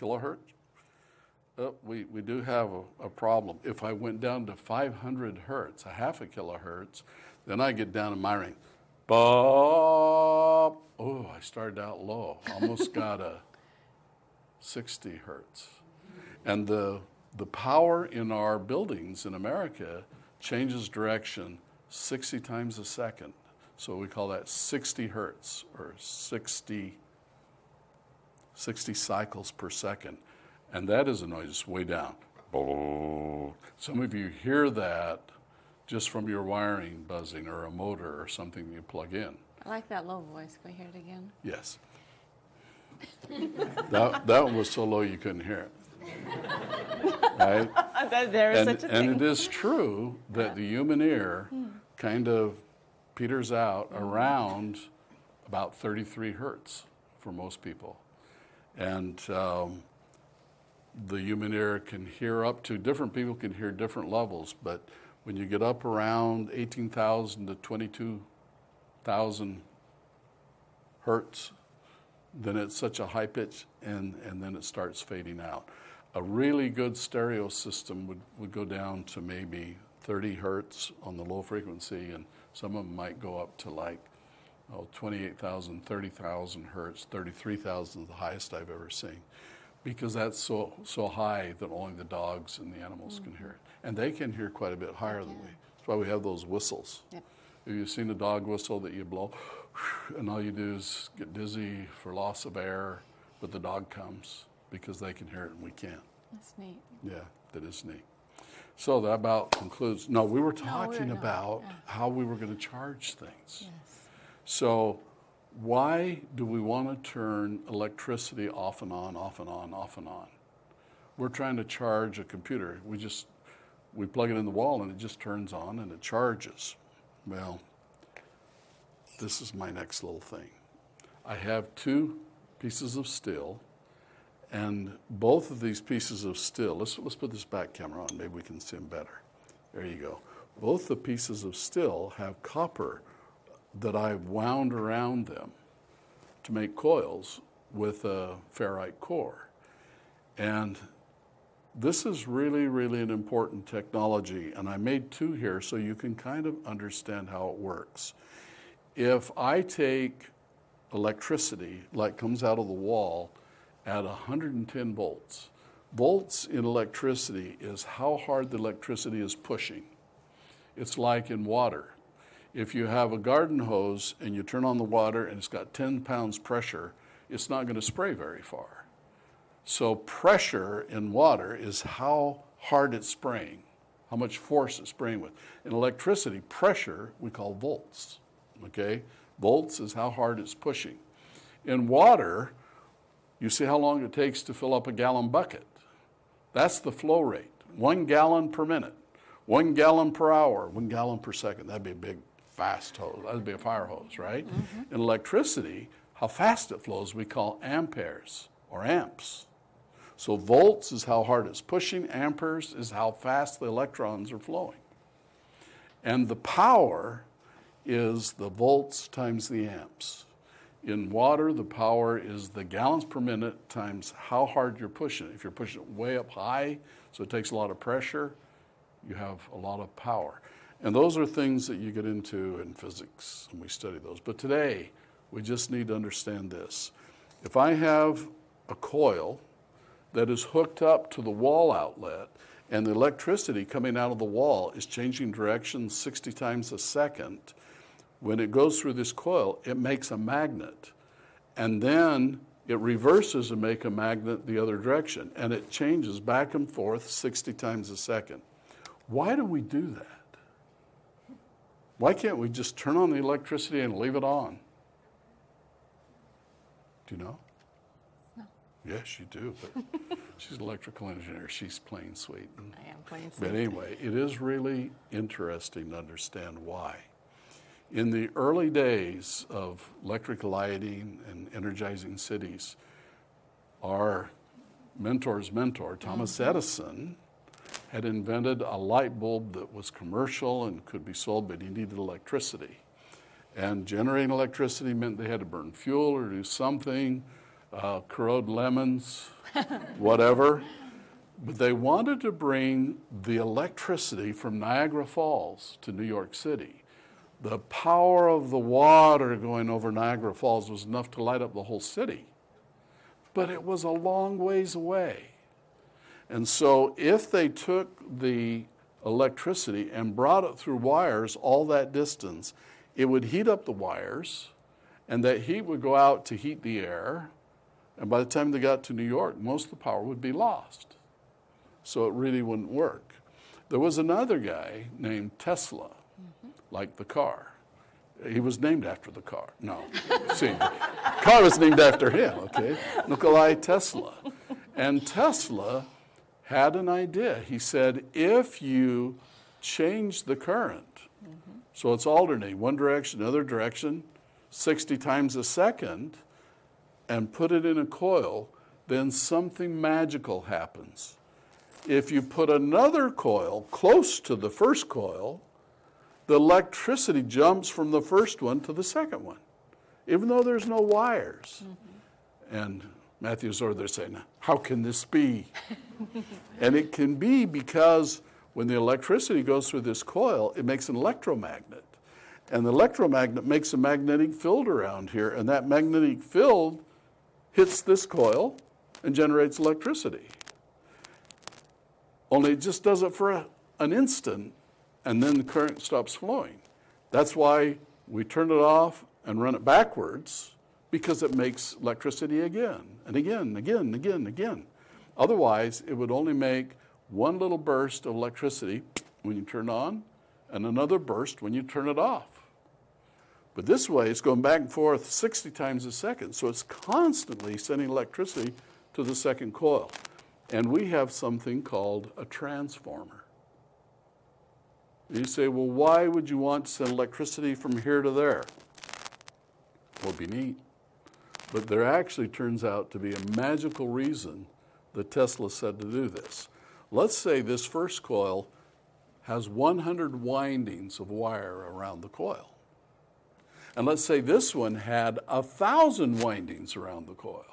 kilohertz, we do have a problem. If I went down to 500 hertz, a half a kilohertz, then I get down in my range. Bop. Oh, I started out low. Almost got a 60 hertz. And the power in our buildings in America changes direction 60 times a second. So we call that 60 hertz or 60 cycles per second. And that is a noise way down. Some of you hear that just from your wiring buzzing or a motor or something you plug in. I like that low voice. Can we hear it again? Yes. that one was so low you couldn't hear it. Right? There is such a thing. And it is true that the human ear kind of peters out around about 33 hertz for most people. And the human ear can hear up to, different people can hear different levels, but when you get up around 18,000 to 22,000 hertz, then it's such a high pitch, and then it starts fading out. A really good stereo system would go down to maybe 30 hertz on the low frequency, and some of them might go up to like 28,000, 30,000 hertz, 33,000 is the highest I've ever seen, because that's so high that only the dogs and the animals can hear it. And they can hear quite a bit higher than we. That's why we have those whistles. Yep. Have you seen a dog whistle that you blow, and all you do is get dizzy for loss of air, but the dog comes because they can hear it and we can't. That's neat. Yeah, that is neat. So that about concludes. No, we were talking about how we were going to charge things. Yes. So why do we want to turn electricity off and on, off and on, off and on? We're trying to charge a computer. We plug it in the wall and it just turns on and it charges. Well, this is my next little thing. I have two pieces of steel, and both of these pieces of steel, let's put this back camera on, maybe we can see them better. There you go. Both the pieces of steel have copper that I've wound around them to make coils with a ferrite core. And this is really, really an important technology, and I made two here so you can kind of understand how it works. If I take electricity, like comes out of the wall, at 110 volts. Volts in electricity is how hard the electricity is pushing. It's like in water. If you have a garden hose and you turn on the water and it's got 10 pounds pressure, it's not going to spray very far. So pressure in water is how hard it's spraying, how much force it's spraying with. In electricity, pressure we call volts, okay? Volts is how hard it's pushing. In water, you see how long it takes to fill up a gallon bucket. That's the flow rate, 1 gallon per minute, 1 gallon per hour, 1 gallon per second. That'd be a big, fast hose. That'd be a fire hose, right? Mm-hmm. In electricity, how fast it flows we call amperes or amps. So volts is how hard it's pushing, amperes is how fast the electrons are flowing. And the power is the volts times the amps. In water, the power is the gallons per minute times how hard you're pushing it. If you're pushing it way up high, so it takes a lot of pressure, you have a lot of power. And those are things that you get into in physics, and we study those. But today, we just need to understand this. If I have a coil that is hooked up to the wall outlet, and the electricity coming out of the wall is changing direction 60 times a second. When it goes through this coil, it makes a magnet, and then it reverses and makes a magnet the other direction, and it changes back and forth 60 times a second. Why do we do that? Why can't we just turn on the electricity and leave it on? Do you know? Yes, you do, but she's an electrical engineer. She's plain sweet. I am plain sweet. But anyway, it is really interesting to understand why. In the early days of electric lighting and energizing cities, our mentor's mentor, Thomas Edison, had invented a light bulb that was commercial and could be sold, but he needed electricity. And generating electricity meant they had to burn fuel or do something. Corrode lemons, whatever. But they wanted to bring the electricity from Niagara Falls to New York City. The power of the water going over Niagara Falls was enough to light up the whole city. But it was a long ways away. And so if they took the electricity and brought it through wires all that distance, it would heat up the wires, and that heat would go out to heat the air. And by the time they got to New York, most of the power would be lost. So it really wouldn't work. There was another guy named Tesla, like the car. He was named after the car. No, see, the car was named after him, okay? Nikola Tesla. And Tesla had an idea. He said, if you change the current, so it's alternating one direction, another direction, 60 times a second, and put it in a coil, then something magical happens. If you put another coil close to the first coil, the electricity jumps from the first one to the second one, even though there's no wires. And Matthew Zorder's saying, how can this be? And it can be because when the electricity goes through this coil, it makes an electromagnet. And the electromagnet makes a magnetic field around here. And that magnetic field hits this coil and generates electricity. Only it just does it for an instant, and then the current stops flowing. That's why we turn it off and run it backwards, because it makes electricity again and again and again and again and again. Otherwise, it would only make one little burst of electricity when you turn it on and another burst when you turn it off. But this way, it's going back and forth 60 times a second, so it's constantly sending electricity to the second coil. And we have something called a transformer. You say, well, why would you want to send electricity from here to there? Well, it'd be neat. But there actually turns out to be a magical reason that Tesla said to do this. Let's say this first coil has 100 windings of wire around the coil. And let's say this one had 1,000 windings around the coil.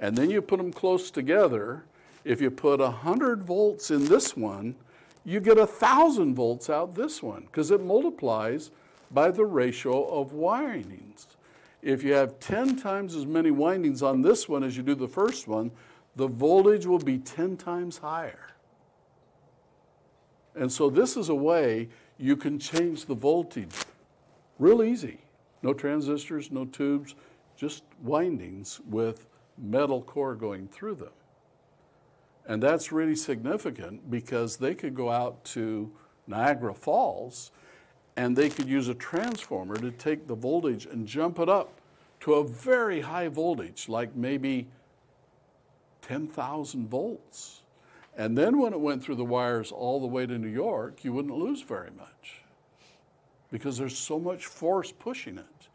And then you put them close together. If you put 100 volts in this one, you get 1,000 volts out this one, because it multiplies by the ratio of windings. If you have 10 times as many windings on this one as you do the first one, the voltage will be 10 times higher. And so this is a way you can change the voltage real easy. No transistors, no tubes, just windings with metal core going through them. And that's really significant because they could go out to Niagara Falls and they could use a transformer to take the voltage and jump it up to a very high voltage, like maybe 10,000 volts. And then when it went through the wires all the way to New York, you wouldn't lose very much because there's so much force pushing it.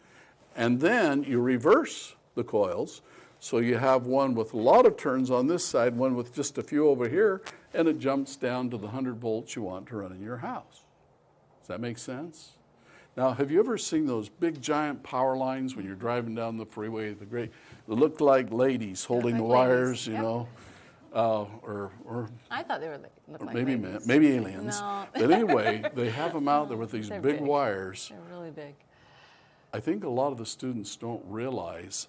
And then you reverse the coils, so you have one with a lot of turns on this side, one with just a few over here, and it jumps down to the 100 volts you want to run in your house. Does that make sense? Now, have you ever seen those big giant power lines when you're driving down the freeway? They look like ladies holding the wires, you know. Or I thought they were like maybe ladies. Maybe aliens. No. But anyway, they have them out there with these big wires. They're really big. I think a lot of the students don't realize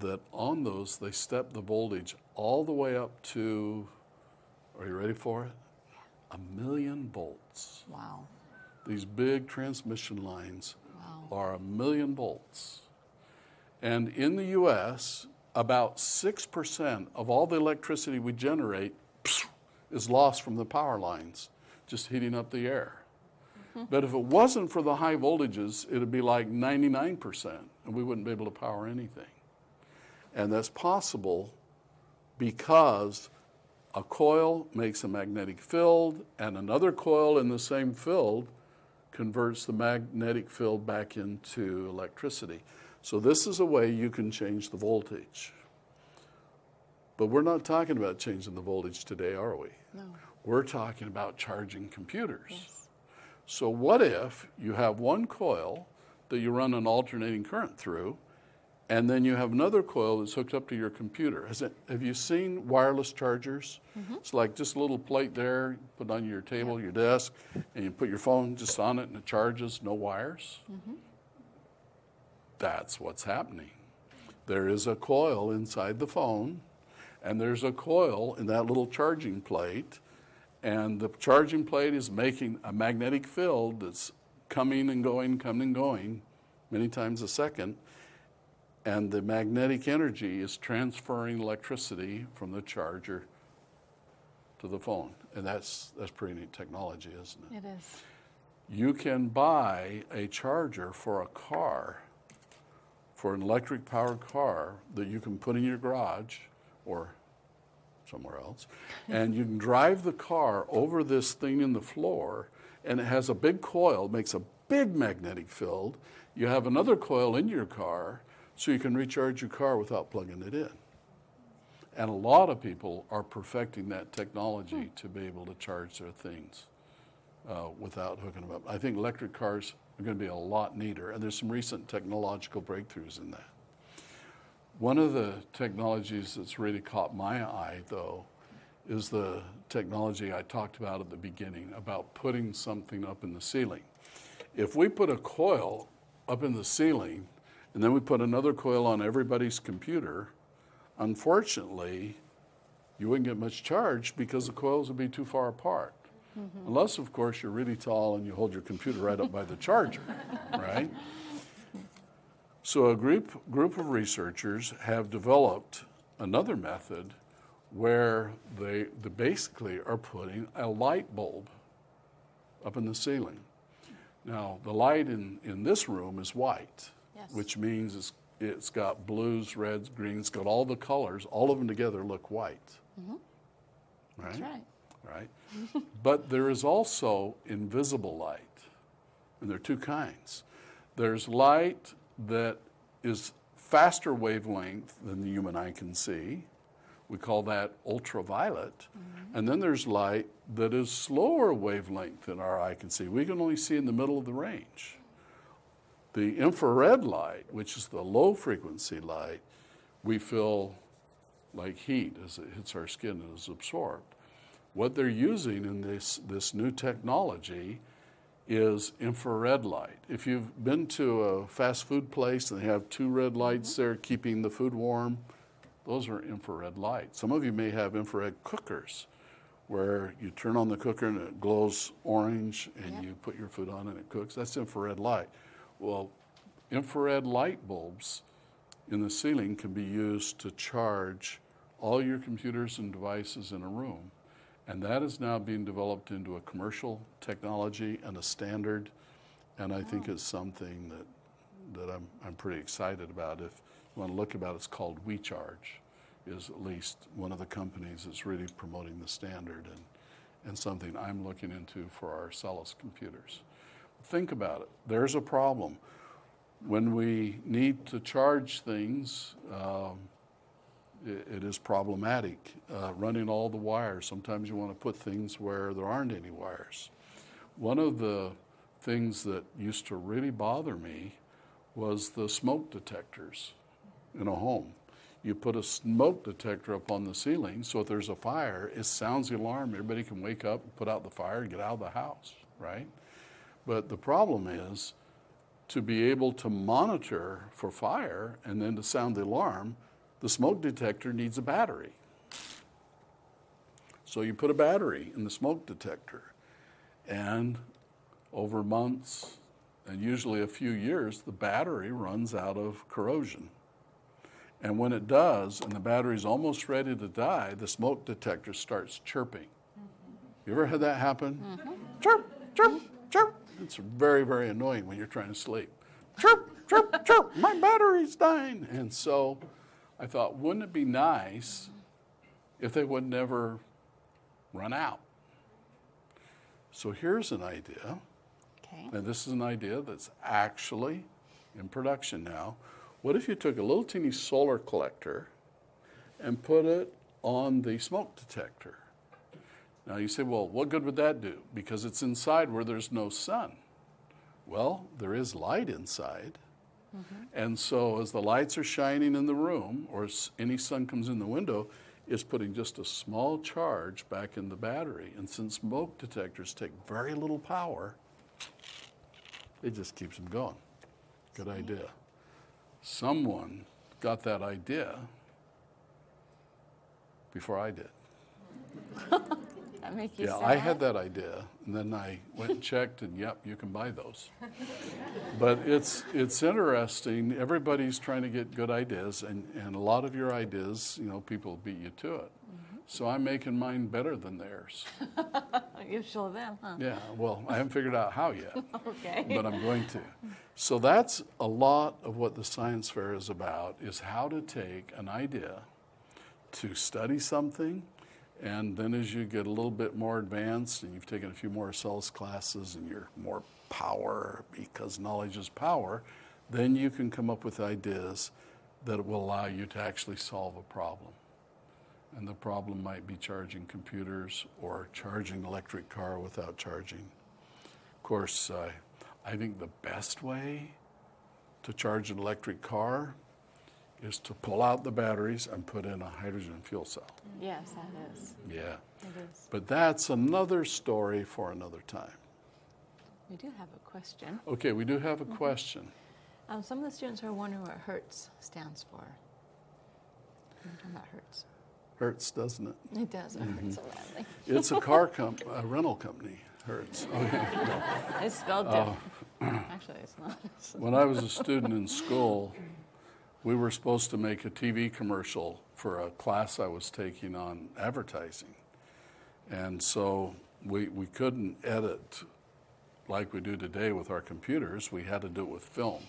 that on those, they step the voltage all the way up to, are you ready for it? 1,000,000 volts. Wow. These big transmission lines are 1,000,000 volts. And in the U.S., about 6% of all the electricity we generate is lost from the power lines, just heating up the air. Mm-hmm. But if it wasn't for the high voltages, it would be like 99%, and we wouldn't be able to power anything. And that's possible because a coil makes a magnetic field, and another coil in the same field converts the magnetic field back into electricity. So this is a way you can change the voltage. But we're not talking about changing the voltage today, are we? No. We're talking about charging computers. Yes. So what if you have one coil that you run an alternating current through, and then you have another coil that's hooked up to your computer. Have you seen wireless chargers? Mm-hmm. It's like just a little plate there, put on your table, your desk, and you put your phone just on it and it charges, no wires. Mm-hmm. That's what's happening. There is a coil inside the phone, and there's a coil in that little charging plate, and the charging plate is making a magnetic field that's coming and going, many times a second. And the magnetic energy is transferring electricity from the charger to the phone. And that's pretty neat technology, isn't it? It is. You can buy a charger for a car, for an electric-powered car that you can put in your garage or somewhere else. And you can drive the car over this thing in the floor, and it has a big coil, makes a big magnetic field. You have another coil in your car, so you can recharge your car without plugging it in. And a lot of people are perfecting that technology to be able to charge their things without hooking them up. I think electric cars are going to be a lot neater, and there's some recent technological breakthroughs in that. One of the technologies that's really caught my eye, though, is the technology I talked about at the beginning about putting something up in the ceiling. If we put a coil up in the ceiling and then we put another coil on everybody's computer, unfortunately, you wouldn't get much charge because the coils would be too far apart. Mm-hmm. Unless, of course, you're really tall and you hold your computer right up by the charger, right? So a group of researchers have developed another method where they basically are putting a light bulb up in the ceiling. Now, the light in this room is white, yes, which means it's got blues, reds, greens, got all the colors, all of them together look white. Mm-hmm. Right? That's right. Right? But there is also invisible light, and there are two kinds. There's light that is faster wavelength than the human eye can see. We call that ultraviolet. Mm-hmm. And then there's light that is slower wavelength than our eye can see. We can only see in the middle of the range. The infrared light, which is the low frequency light, we feel like heat as it hits our skin and is absorbed. What they're using in this new technology is infrared light. If you've been to a fast food place and they have two red lights mm-hmm. there keeping the food warm, those are infrared light. Some of you may have infrared cookers where you turn on the cooker and it glows orange and you put your food on and it cooks. That's infrared light. Well, infrared light bulbs in the ceiling can be used to charge all your computers and devices in a room. And that is now being developed into a commercial technology and a standard, and I think it's something that I'm pretty excited about. If you want to look about it, it's called WeCharge, is at least one of the companies that's really promoting the standard and something I'm looking into for our Celus computers. Think about it. There's a problem. When we need to charge things, it is problematic, running all the wires. Sometimes you want to put things where there aren't any wires. One of the things that used to really bother me was the smoke detectors in a home. You put a smoke detector up on the ceiling, so if there's a fire, it sounds the alarm. Everybody can wake up, put out the fire, and get out of the house, right? But the problem is to be able to monitor for fire and then to sound the alarm, the smoke detector needs a battery. So you put a battery in the smoke detector, and over months and usually a few years, the battery runs out of corrosion. And when it does, and the battery's almost ready to die, the smoke detector starts chirping. You ever had that happen? Mm-hmm. Chirp, chirp, chirp. It's very, very annoying when you're trying to sleep. Chirp, chirp, chirp, my battery's dying. And so I thought, wouldn't it be nice if they would never run out? So here's an idea. Okay. And this is an idea that's actually in production now. What if you took a little teeny solar collector and put it on the smoke detector? Now you say, well, what good would that do? Because it's inside where there's no sun. Well, there is light inside. Mm-hmm. And so as the lights are shining in the room or any sun comes in the window, it's putting just a small charge back in the battery. And since smoke detectors take very little power, it just keeps them going. Good idea. Someone got that idea before I did. That make you sad? Yeah, I had that idea, and then I went and checked, and yep, you can buy those. But it's interesting. Everybody's trying to get good ideas, and a lot of your ideas, you know, people beat you to it. Mm-hmm. So I'm making mine better than theirs. You sure them, huh? Yeah, well, I haven't figured out how yet. Okay. But I'm going to. So that's a lot of what the science fair is about, is how to take an idea to study something. And then as you get a little bit more advanced and you've taken a few more Celus classes and you're more power because knowledge is power, then you can come up with ideas that will allow you to actually solve a problem. And the problem might be charging computers or charging an electric car without charging. Of course, I think the best way to charge an electric car is to pull out the batteries and put in a hydrogen fuel cell. Yes, that is. Yeah. It is. But that's another story for another time. We do have a question. Okay, we do have a question. Some of the students are wondering what HERTZ stands for. Not HERTZ. Hurts, doesn't it? It does. It hurts so badly. It's a car a rental company. Hurts. Oh, yeah. No. It's spelled different. Actually, it's not. When I was a student in school, we were supposed to make a TV commercial for a class I was taking on advertising, and so we couldn't edit like we do today with our computers. We had to do it with film.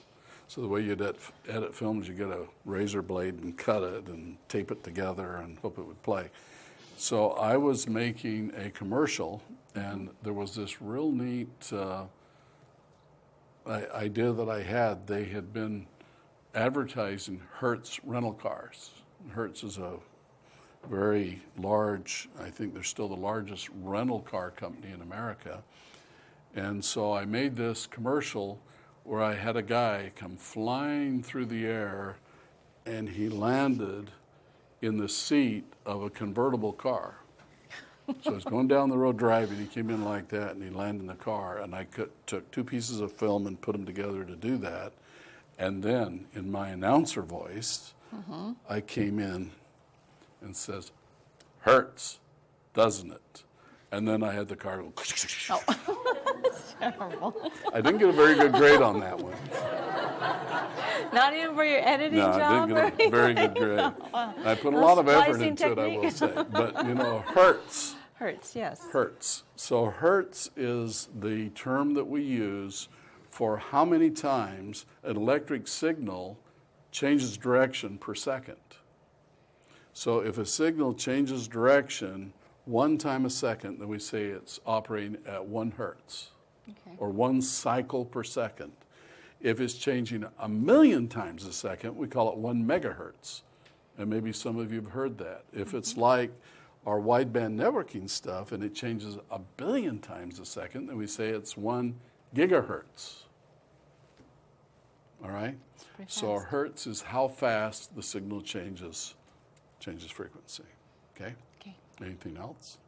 So the way you'd edit film is you get a razor blade and cut it and tape it together and hope it would play. So I was making a commercial, and there was this real neat idea that I had. They had been advertising Hertz rental cars. Hertz is a very large, I think they're still the largest rental car company in America. And so I made this commercial where I had a guy come flying through the air, and he landed in the seat of a convertible car. So he's going down the road driving, he came in like that, and he landed in the car, and I took two pieces of film and put them together to do that. And then, in my announcer voice, I came in and says, "Hurts, doesn't it?" And then I had the car go... Terrible. I didn't get a very good grade on that one. Not even for your editing job? No, I didn't get a very good grade. I put a lot of effort into it, I will say. But, you know, Hertz. Hertz, yes. Hertz. So Hertz is the term that we use for how many times an electric signal changes direction per second. So if a signal changes direction one time a second, then we say it's operating at 1 hertz. Okay. Or 1 cycle per second. If it's changing 1,000,000 times a second, we call it 1 megahertz. And maybe some of you have heard that. If it's like our wideband networking stuff and it changes 1 billion times a second, then we say it's 1 gigahertz. All right? So hertz is how fast the signal changes frequency. Okay? Okay. Anything else?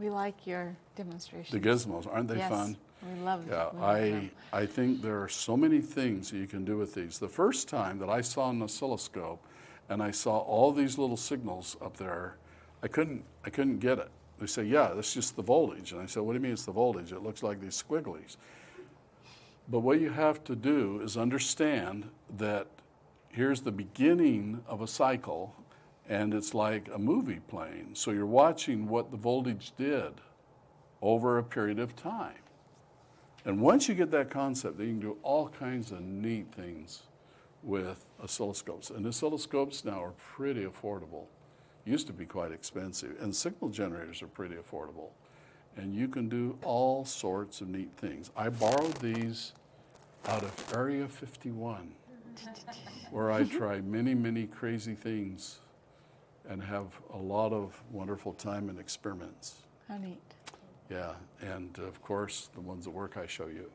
We like your demonstrations. The gizmos, aren't they fun? We love them. Yeah, I think there are so many things that you can do with these. The first time that I saw an oscilloscope and I saw all these little signals up there, I couldn't get it. They say, yeah, that's just the voltage. And I said, what do you mean it's the voltage? It looks like these squigglies. But what you have to do is understand that here's the beginning of a cycle, and it's like a movie playing. So you're watching what the voltage did over a period of time. And once you get that concept, then you can do all kinds of neat things with oscilloscopes. And oscilloscopes now are pretty affordable. Used to be quite expensive. And signal generators are pretty affordable. And you can do all sorts of neat things. I borrowed these out of Area 51, where I try many, many crazy things and have a lot of wonderful time and experiments. How neat. Yeah, and of course, the ones that work, I show you.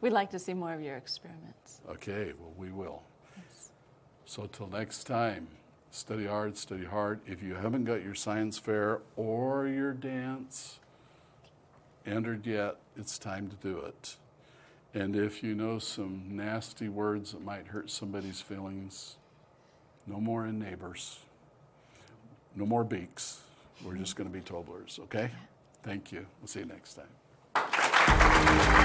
We'd like to see more of your experiments. Okay, well, we will. Yes. So till next time, study hard, study hard. If you haven't got your science fair or your dance entered yet, it's time to do it. And if you know some nasty words that might hurt somebody's feelings, no more in neighbors, no more beaks. We're just going to be Toblers, okay? Thank you. We'll see you next time.